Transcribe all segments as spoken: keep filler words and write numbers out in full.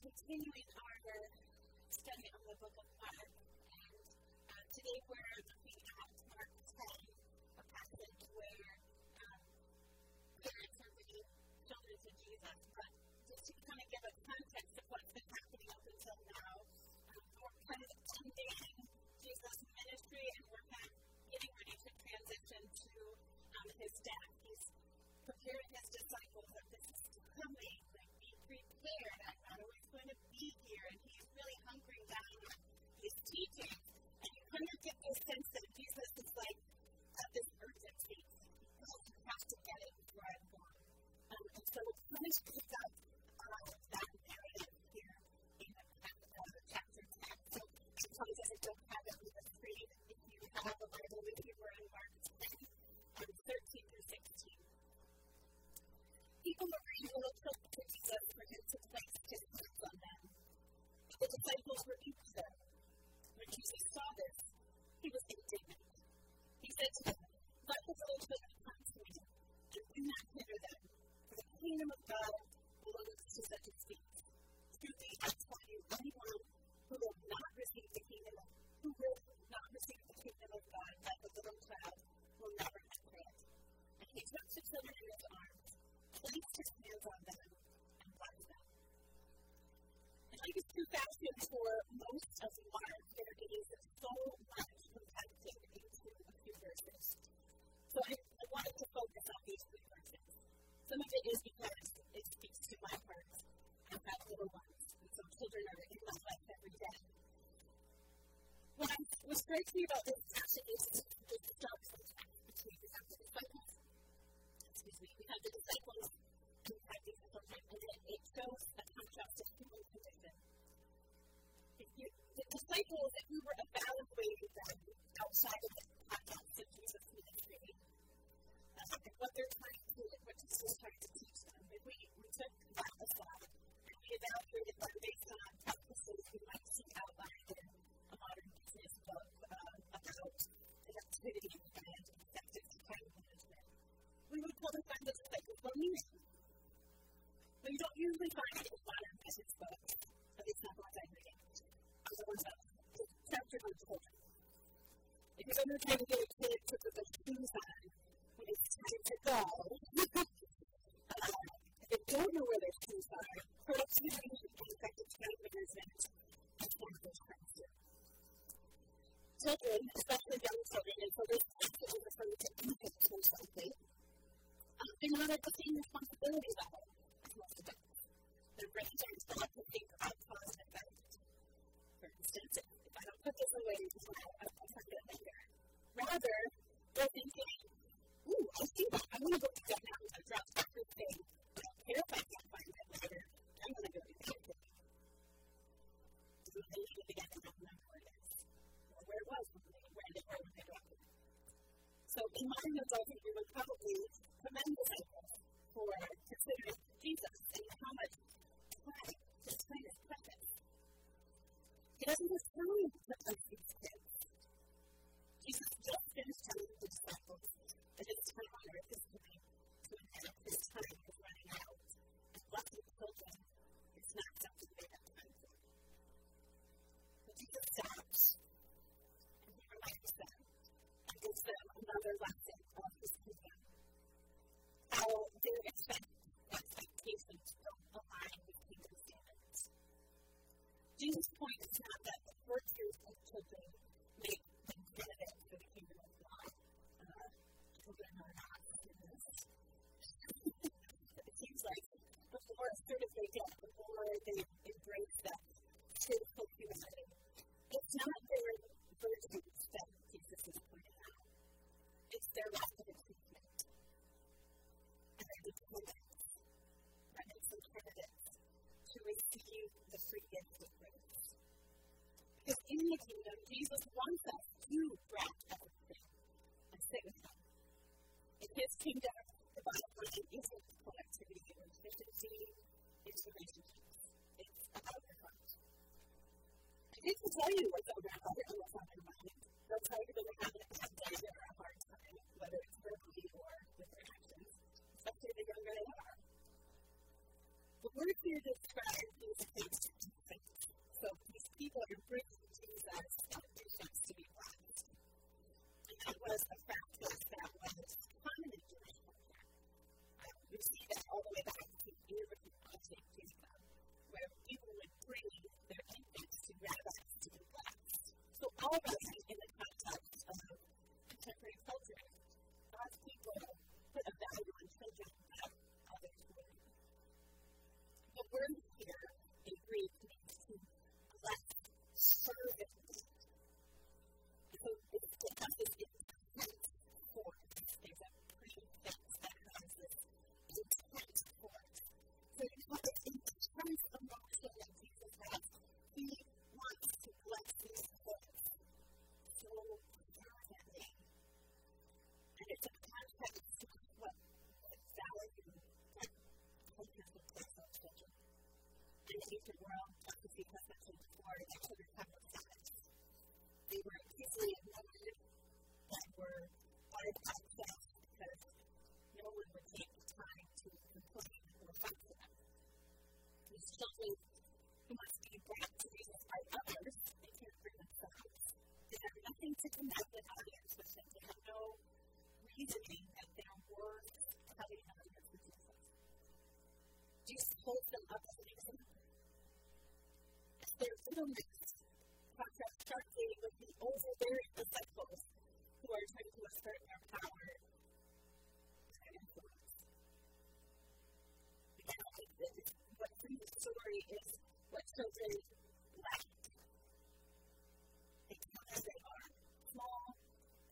continuing our study on the book of Mark, and uh, today we're looking at Mark ten, a passage where um, parents are bringing children to Jesus. But just to kind of give a context of what's been happening up until now, um, we're kind of ending Jesus' ministry, and we're kind of getting ready to transition to um, his death. He's preparing his disciples that this is coming. Prepared. I'm not always going to be here, and he's really hunkering down on his teaching. And you kind of get this sense that Jesus is like at this urgency. You have to get it before I'm gone. Um, and so it's kind of picked up uh, that narrative here in uh, chapter ten. So I apologize, I don't have it on the screen. If you have a Bible with you, we're in Mark ten, thirteen through sixteen. People were bringing little children to Jesus for him to place his hands on them. But the disciples rebuked them. When Jesus saw this, he was indignant. He said to them, "Let the little children come to me, and do not hinder them, for the kingdom of God belongs to such as these. Truly, I tell you, anyone who will not receive the kingdom of who will not receive the kingdom of God like a little child will never enter it." And he took the children in his arms, placed his hands on them, and blessed them. And like is too fashion for most of Mark, there is so much compacted into a few verses. So I, I wanted to focus on these three verses. Some of it is because it speaks to my heart. I've got little ones, and so children are in my life every day. What, I, what strikes me about this passage is the stark contrast between the disciples. We have the disciples and we have these children, and it, it shows a contrast of human condition. If you, the disciples, if we were evaluating them outside of the context of Jesus' ministry, uh, and what they're trying to do, and what Jesus is trying to teach them, if we, we took that aside and we evaluated them based on practices we might see outlined in a modern business book uh, about productivity and effective time management, we would call them find the disciples or meaning. But you don't usually find it in modern business books, at least not what I'm reading. Other ones up, chapter on children. Because when you're trying to get a kid to put their shoes on when it's time to go, uh, if they don't know where their shoes are, productivity and effective time management is one of those things too. Children, especially young children, and so there's actually referring to infants or something. Um, they're not at the same responsibility level as most adults. Their brains are taught to think about cause and effect. For instance, if I don't put this away tomorrow, I'll find it later. Rather, they're thinking, ooh, I see that. I want to go do that now. I dropped everything. I don't care if I can't find it later. I'm going to go do that thing. So they need to begin to not remember where it is, or where it was when they were when they were when they dropped it. So in modern adulthood, we would probably commend disciples for considering Jesus and how much time this time is precious. He doesn't just tell you to touch these kids. Jesus just finished telling the disciples that his time on earth is coming to an end. His time is running out. And lucky children is not something they have time for. But Jesus stops, and he reminds them. Gives them another lesson of his kingdom. How their expectations don't align with kingdom standards. Jesus' point is not that the virtues of children make them benefit for the kingdom of God. Uh, children are not in this. It seems like the more assertive they get, the more they embrace that sinful humanity. It's not their virtues that Jesus is pointing out. It's their lack of achievement. And their dependence. That makes them candidates to receive the free gift of grace. Because in the kingdom, Jesus wants us to grab everything and sit with him. In his kingdom, the bottom line isn't productivity or efficiency, it's relationships. It's about your heart. They can tell you what's on their heart and what's on their mind. They'll tell you that they're having a bad day or a hard time, whether it's verbally or with their actions, especially the younger they are. The word here describes these things to people would bring their infants to rabbis to be blessed. So all of us, in the context of contemporary culture, God's people put a value on children above others. The word here in Greek means to bless servants. So it's to have this intent for it. There's a prefix that has this intent for it. So you have this intense emotion that Jesus has. He wants to bless these folks so fervently. And it's a context of what, what value that culture would place on children. In the ancient world, as we have mentioned before, the children have no status. They were easily ignored and were out of access because no one would take the time to complain or fight for them. These children who must be brought to Jesus by others, they can't bring themselves. They have nothing to connect an audience with them. They have no reasoning that they are worth having an audience with Jesus. Jesus holds them up as an example. As their littleness contrasts sharply with the overbearing disciples who are trying to assert their power and influence. Again, what's in the story is what children lack. They come as they are, small,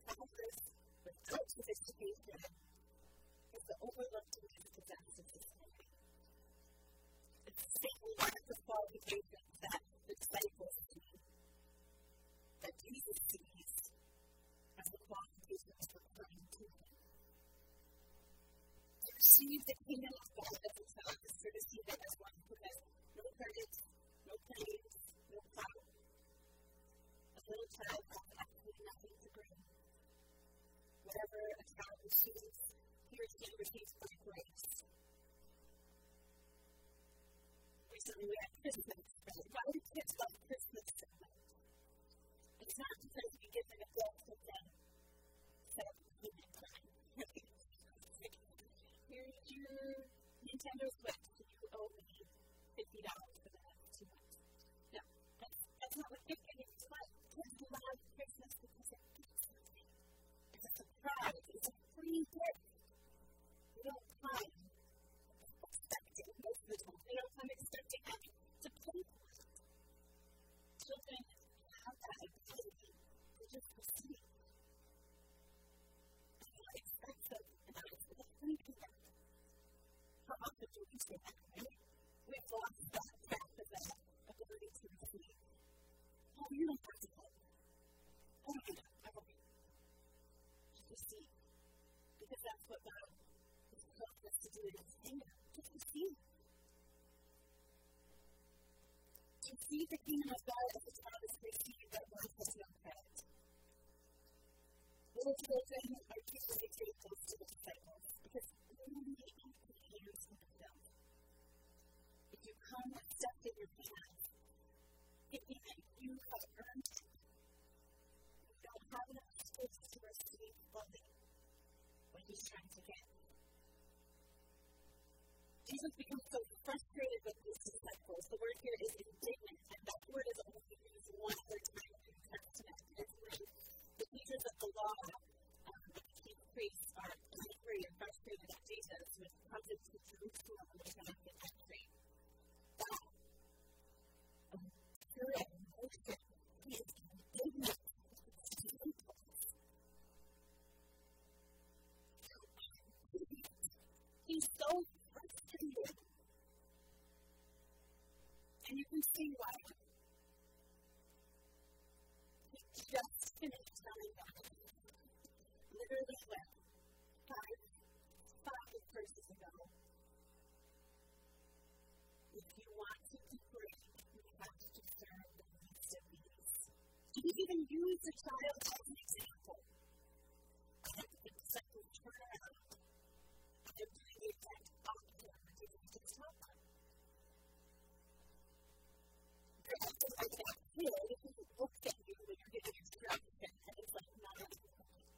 helpless, without sophistication, is the overlooked and dispossessed of society. It's the same lack of qualifications that the disciples see, that Jesus sees as the qualifications for coming to him. To receive the kingdom of God as a child is to receive it as one who has no credit, no claims, no power. A little child has absolutely nothing to bring. Whatever a child receives, he or she receives by grace. Recently we had Christmas, but why do kids love Christmas so much? It's not because we give them a gift and then set up a payment plan. Here's your Nintendo Switch, you owe me fifty dollars for the next two months. No, that's, that's not what gift giving is like. Kids love Christmas because it gives something. It's a surprise, it's a free gift. They don't come expecting, most of the time. They don't come expecting us to pay for it. Children have that ability to just receive. And not expect them, and not expect them to them. How often do we say that, right? We've lost that track of that ability to receive. Oh, you don't have to pay. Oh, no, no, I won't. Just receive. Because that's what God has called us to do in His kingdom. Just receive. To receive the kingdom of God as a child is to receive that one has no credit. Little children are usually examples to the disciples because only in the hands of themselves. If you come accepting your parents, it means that you have earned it. You don't have enough space to receive loving what He's trying to get. Jesus becomes so frustrated with these disciples. The word here is indignant, and that word is only used one other time in the Testament. It's when the teachers of the law, um, the chief priests, are angry and frustrated at Jesus when he comes into Jerusalem and is not in that street. That pure emotion is indignant. He's so frustrated. And you can see why. He just finished telling God. Literally left five, five verses ago. If you want to be great, you have to serve the least of these. He even used a child as an example. And the disciples turn around. They're doing the exact opposite of what Jesus just taught them. They acting like that kid who looks at you when you're giving instruction, and it's like, not understanding.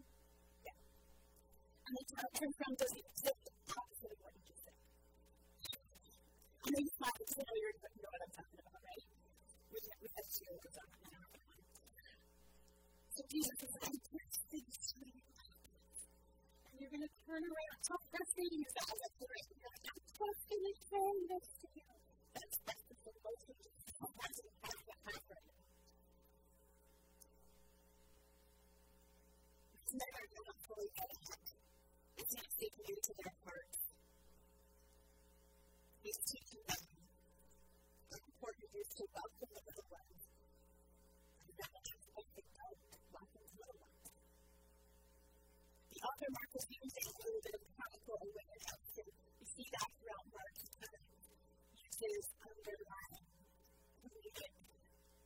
Yeah. And the child turns around does the exact opposite of what he just said. I know you thought it was failure, but that's you with our command. So Jesus is like, yes, things will happen. And you're going to turn around. Stop pressing you guys. That's the right thing. I'm just going to say this to you. That's that's the most important thing. That's exactly what happened. It's never going to fully get it. It's not taking you to their heart. He's teaching them how important it is to welcome the little ones. And that is what they don't welcome the little ones. The author Mark is using a little bit of practical awareness, and you see that throughout Mark's time. He uses underlying, comedic,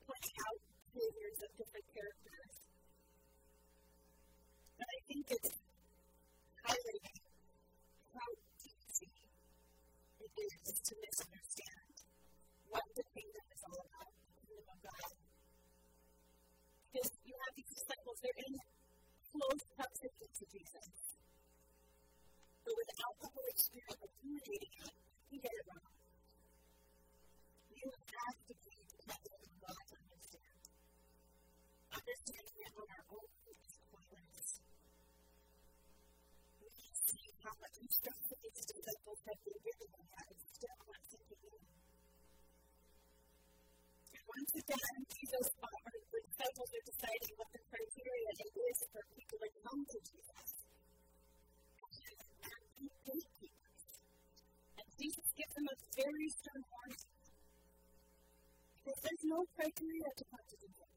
pointing out behaviors of different characters. But I think it's highlighting how is to misunderstand what the kingdom is all about, the kingdom of God. Because you have these disciples, they're in close proximity to Jesus. But without the Holy Spirit illuminating it, you get it wrong. You have to be dependent on God to understand. Understanding it on our own is pointless. We can see how much instruction these disciples have been given. Once again, Jesus taught our disciples are deciding what the criteria it is for people to come to Jesus. And he did keep us. And Jesus gives them a very strong warning. Because there's no criteria to come to Jesus.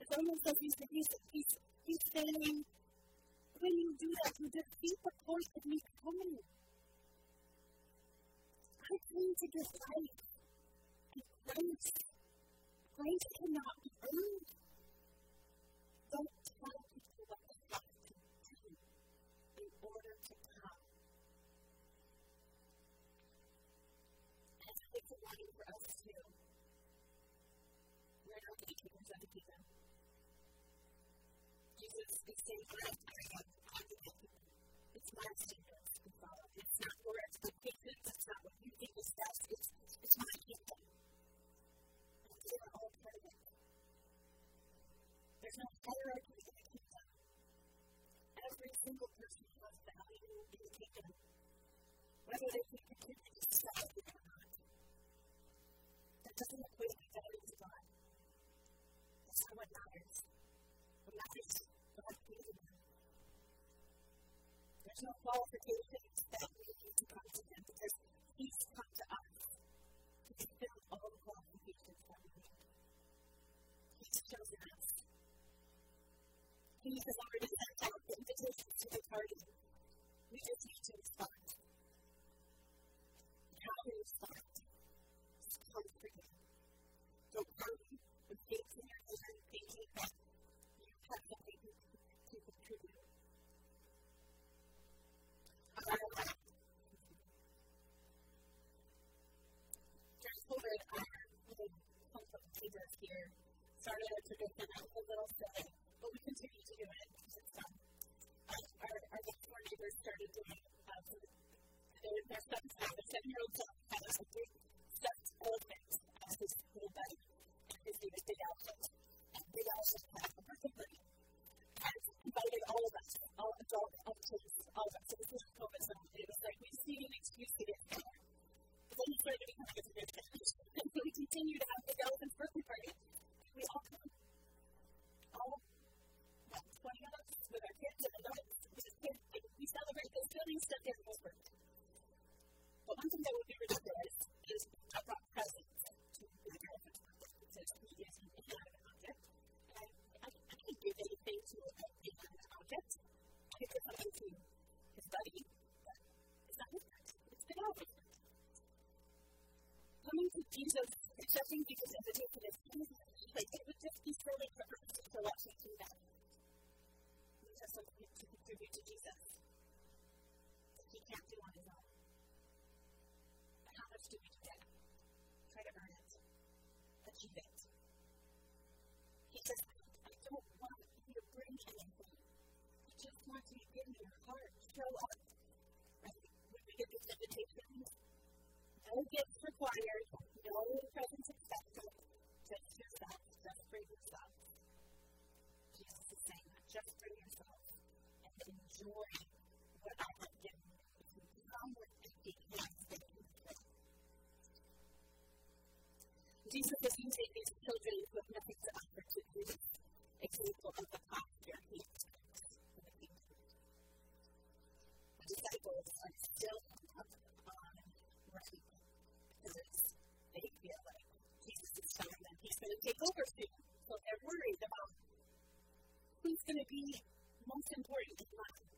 It's almost like he's, he's, he's, he's saying, when you do that, you defeat the force of me coming. I came to give life. Grace. Grace cannot be earned. Don't tell people what they have to do in order to come. And I think the warning for us is too. We're not gatekeepers of the kingdom. Jesus is saying, I am the gatekeeper. It's my standards to follow. It's not your expectations. It's not what you think is best. It's, it's my kingdom. There's no hierarchy in the kingdom. Every single person has value in the kingdom, whether they can continue to strive or not. That doesn't equate to value to God. That's not what matters. What matters is God's kingdom. There's no qualifications that we need to come to Him because He's come to us. He's filled all the qualifications that we need. He's chosen us. He has already sent out the invitations to the party. We just need to respond. How we respond is come for Him. So come with faith in your vision, thinking that you have something to contribute. All right. During COVID, I really hope that Jesus here started a tradition of a little silly. But we continue to do it because it's fun. Our, our, our four neighbors started doing uh, so today. Their son, the seven-year-old son, had a big stuffed elephant as his little buddy. And his name is Big Elephant. And Big Elephant had a birthday party. And invited all of us, all adults, all kids, all of us. So this was COVID, so it was like we just needed an excuse to get together. But then it started to become a tradition. And so we continued to have Big Elephant's birthday party. And we all come. All twenty of us with our kids and adults, we just kids, like, we celebrate this building stuff in the world. But one thing that would be ridiculous is I brought presents to my elephant because he is an inanimate object. And I, I can't give anything to an inanimate object. I could give something to his buddy, but it's not his friend. It's been our friend. Coming to Jesus, accepting Jesus' invitation is easy. Like, it would just be silly for us to let him do that. To contribute to Jesus that he can't do on his own. But how much do we get? Try to earn it. Achieve it. He says, I don't want you to bring anything. I just want you to give me your heart. Show up. Right? When we get this invitation, no gifts required, no presents expected, Just yourself, just for yourself. Jesus is saying, just for yourself, and enjoy what I have given you. If you come with empty hands, then you can. Jesus doesn't take these children who have nothing to offer to the example of the posture he expects for the kingdom. The disciples are still on right because they feel like Jesus is telling them he's going to take over soon. So they're worried about who's going to be most important in life.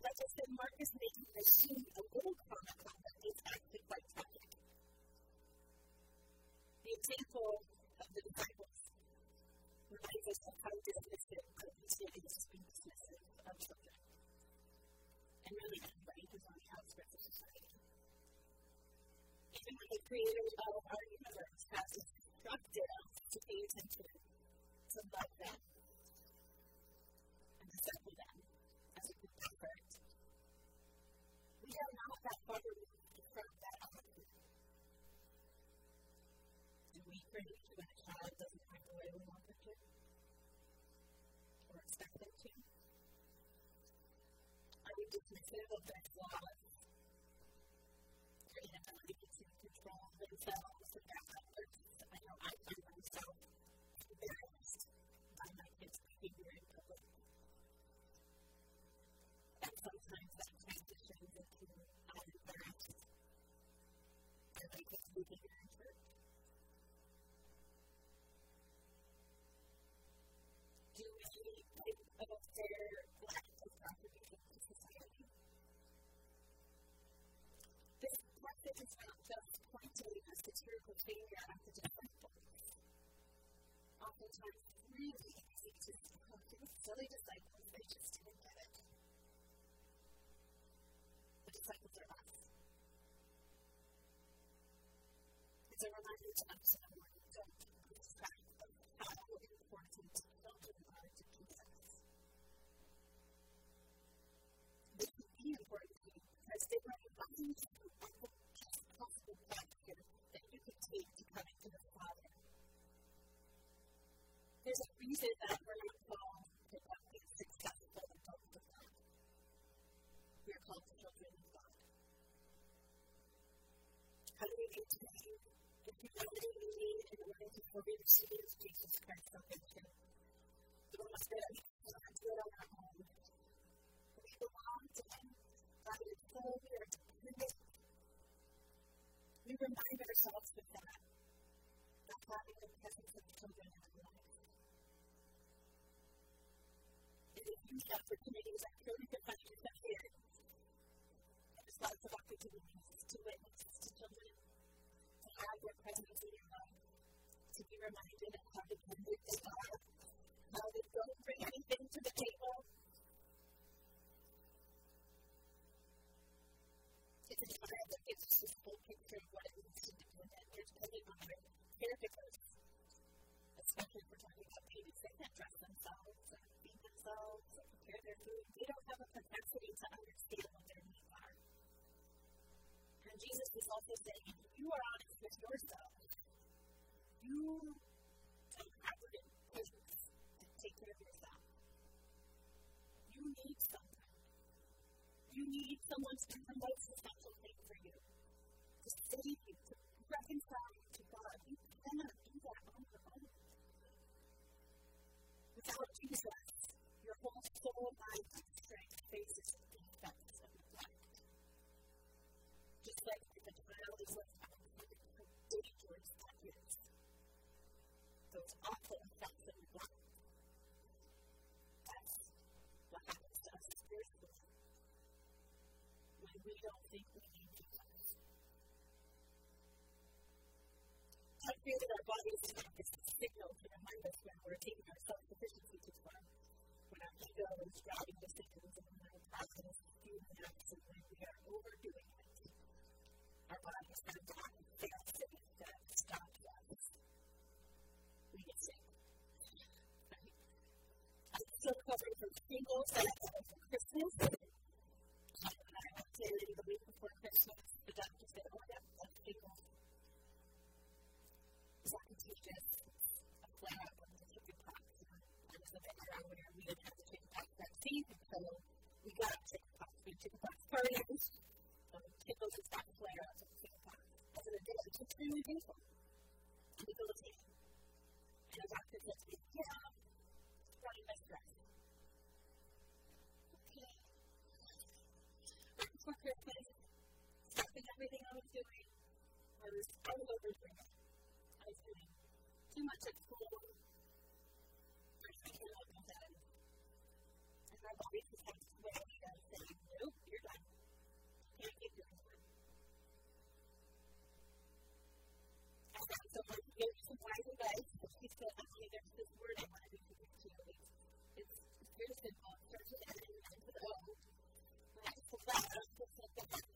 Like I said, Mark is making the scene a little comical, but it's actually quite tragic. The example of the disciples reminds us of how dismissive Christian is being dismissive of children. And really anybody who's on the outskirts of society. Even when the creator of our universe has instructed us to pay attention, to love them, and to settle them as a good effort, we are not that far removed from that outlook. Do we predict when a child doesn't act the way we want them to, or expect them to? Are we dismissive of their flaws, their inability to control themselves, and their outlook? I know I find myself embarrassed by my kids' behavior in public. And sometimes that transitions into I'm embarrassed by my kids' behavior in church. Do we think about their lack of contribution to society? This passage is not just pointing us to spiritual failure at the disciples. Oftentimes, it's really easy to look at these silly disciples, they just didn't get it. The disciples are us. It's a reminder to us that we don't lose track of how important children are to Jesus. This is the important thing because they were inviting you at the best possible factor that you could take to come into the Father. There's a reason that we're not called to be successful adults of God. We're called children of God. How do we maintain the humility we need in order to fully receive Jesus Christ's salvation? The Lord said, we cannot do it on our own. We belong to Him. God is whole. We are dependent. We remind ourselves of that. That having the presence of children in our life. Huge opportunities that really define yourself here. There's lots of opportunities to witness to children, to have their presence in your life, to be reminded of how dependent they are, how they don't bring anything to the table. It's a child that gives us this full picture of what it means to be dependent. They're dependent on their caregivers, especially if we're talking about babies. They can't dress themselves. themselves, or prepare their food. They don't have a capacity to understand what their needs are. And Jesus is also saying, if you are honest with yourself, you don't have the patience to take care of yourself. You need something. You need someone to promote a special thing for you, to save you, to reconcile you to God. You cannot do that on your own. Without Jesus, your whole soul, mind, and strength faces the effects of neglect. Just like if a child is left out of the dangerous factors, those awful effects of neglect, that's what happens to us spiritually when we don't think we need Jesus. God created our bodies to have this signal to remind us when we're taking our self-sufficiency too far. When our ego is driving decisions and when our pride is doing acts and when we are overdoing it, our bodies have to act fast and instead stop us. We get sick. Right? I'm still recovering from shingles that I had for Christmas. I went in the week before Christmas. The doctor said, "Oh, yeah, that's shingles. and we do something. We go to the patient. And the doctor says, get up, try my stress. Okay. Right before Christmas, stopping everything I was doing, I was I was overdoing it. I was doing too much at school. First, I came up with that. And my body just had to weigh me and say, nope, you're done. You can't keep doing that. I found someone who gave me some wise advice, and she said, okay, there's this word I want to introduce to you. It's very simple. It starts with N and ends with O. And I said, wow, I was just like that.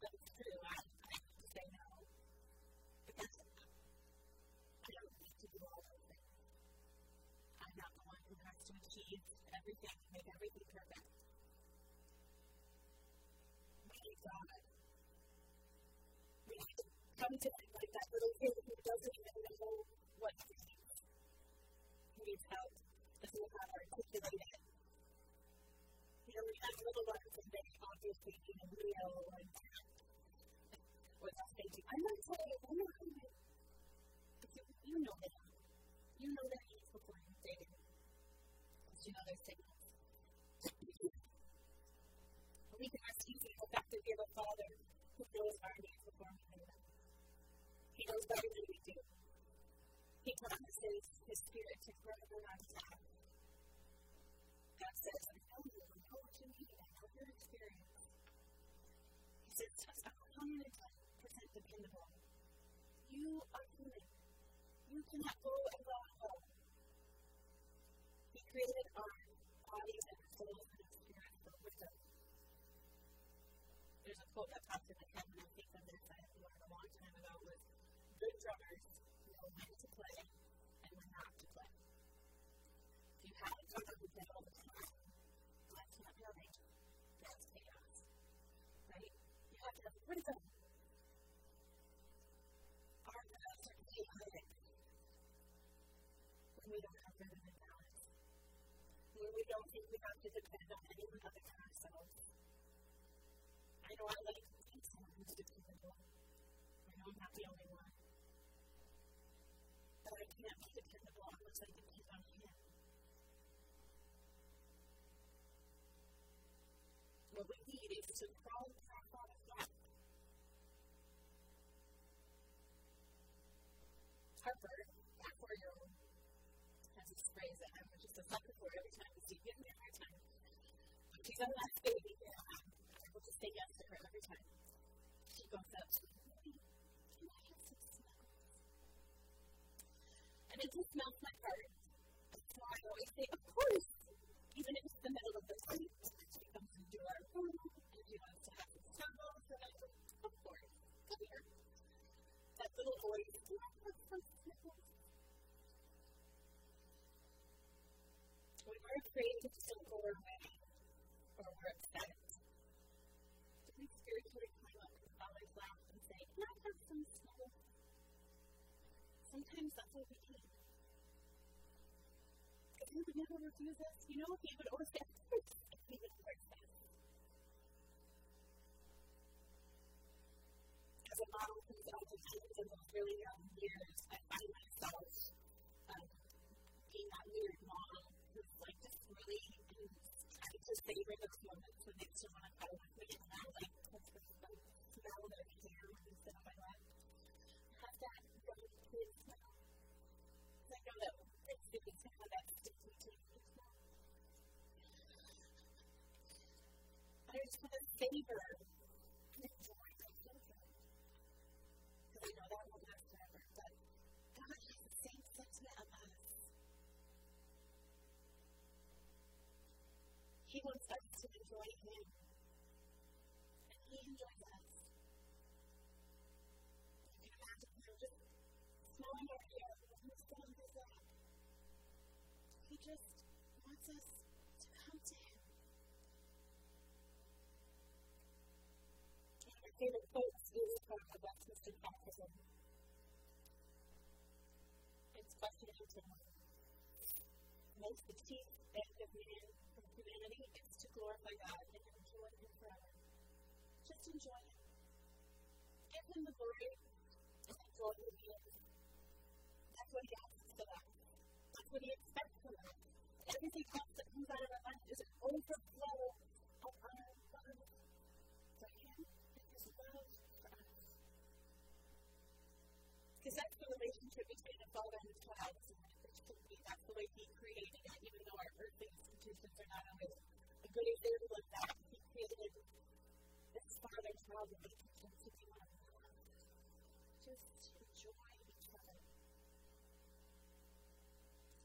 But it's true. I have to say no. But that's it. I don't need to do all those things. I'm not the one who has to achieve everything to make everything perfect. We need God. We need to come to Him like that little kid who doesn't even know what to do. He needs help. Doesn't know how to articulate it. You know, we have little ones and they obviously need a meal and what else they do. I'm not telling you, I'm not telling you. You know that. You know that needs before you say it. Because you know there's signals. We can ask you to go back to give a Father who knows our needs before we know them. He knows better than we do. He promises His Spirit to forever not stop. God says, I know you, I know what you need, I know your experience. He says, I'm one hundred ten percent dependable. You are human. You cannot go and go and go. He created our bodies and our souls and our spirits for wisdom. There's a quote that popped in my head when I think of this. I had learned a long time ago was, good drummers know when to play and when not to play. If you have a drummer who plays all the time, that's not building. That's chaos. Right? You have to have wisdom. Our lives are chaotic when we don't have rhythm and balance. When we don't think we have to depend on anyone other than ourselves. I know I like to think someone who's dependable. I know I'm not the only one. But I can't be dependable unless I depend on Him. What we need is to crawl back out of that. Harper, that four-year-old, has this phrase that I'm just a sucker for every time we see him every time. But she's on that baby. To say yes to her every time. She goes up, she goes, can I have some smells? And it just melts my heart. So I always say, of course! Even if it's the middle of the night, she comes into our room, and she wants to have some smells, and I go, of course, come here. That little voice, can I have some smells? When we're afraid to just don't go our way, or we're upset, spiritually climb up to Father's lap and say, can I have some smells? Sometimes that's all we need. If He would never refuse us, you know, He would always say, if He would never say. As a model who's out of times in those really young years, I find myself um, being that weird mom who's like just really trying to savor those moments when they still want to cuddle with me, and I like smell their hair when they sit on my lap. Have that really clean smell. I know that Thanksgiving smell, that sticks me to the smell. I just want to savor and enjoy my children. Because I know that won't last forever, but God has the same sentiment of us. He wants us to enjoy Him. He enjoys us. You can imagine Him just smelling our hair when we sit on His lap. He just wants us to come to Him. One of my favorite quotes is from the Westminster Catechism. It's question answered. Most the chief end of man from humanity is to glorify God and enjoy Him forever. Just enjoy Him. Give him the glory, and that joy will be in him. That's what he asks of us. That's what he expects from us. Everything else that comes out of our life is an overflow of our love for him and his love for us. Because that's the relationship between the father and the child. That's the way he created it, even though our earthly institutions are not always a good example of that. He created this father-child relationship to do our love. Just enjoy each other.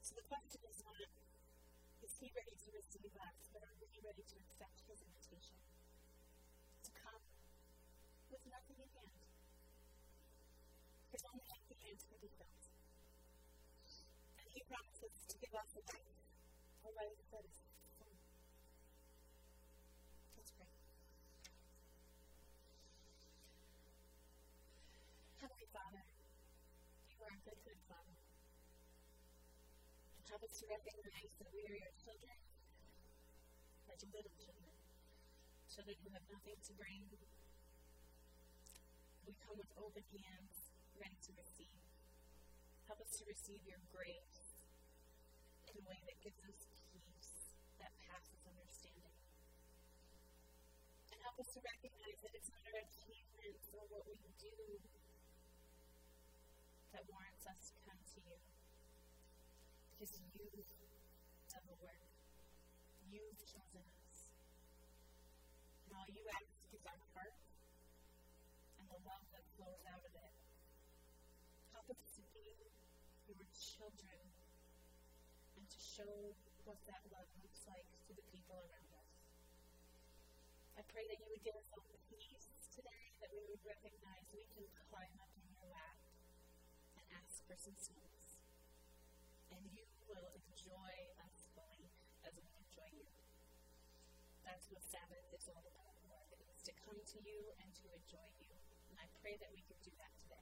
So the question is not, is he ready to receive us, but are we ready to accept his invitation? To come with nothing in hand. There's only empty hands for the films. He promises to give us a life, a life that is full. Let's pray. Heavenly Father, you are a good, good Father. And help us to recognize that we are your children, that your little children, children who have nothing to bring. We come with open hands, ready to receive. Help us to receive your grace in a way that gives us peace that passes understanding. And help us to recognize that it's not our achievements or what we do that warrants us to come to you. Because you have the work. You've chosen us. And all you ask is our heart and the love that flows out of it. Help us to be your children and to show what that love looks like to the people around us. I pray that you would give us all peace today, that we would recognize we can climb up in your lap and ask for some sweets, and you will enjoy us fully as we enjoy you. That's what Sabbath is all about, Lord. It is to come to you and to enjoy you, and I pray that we can do that today.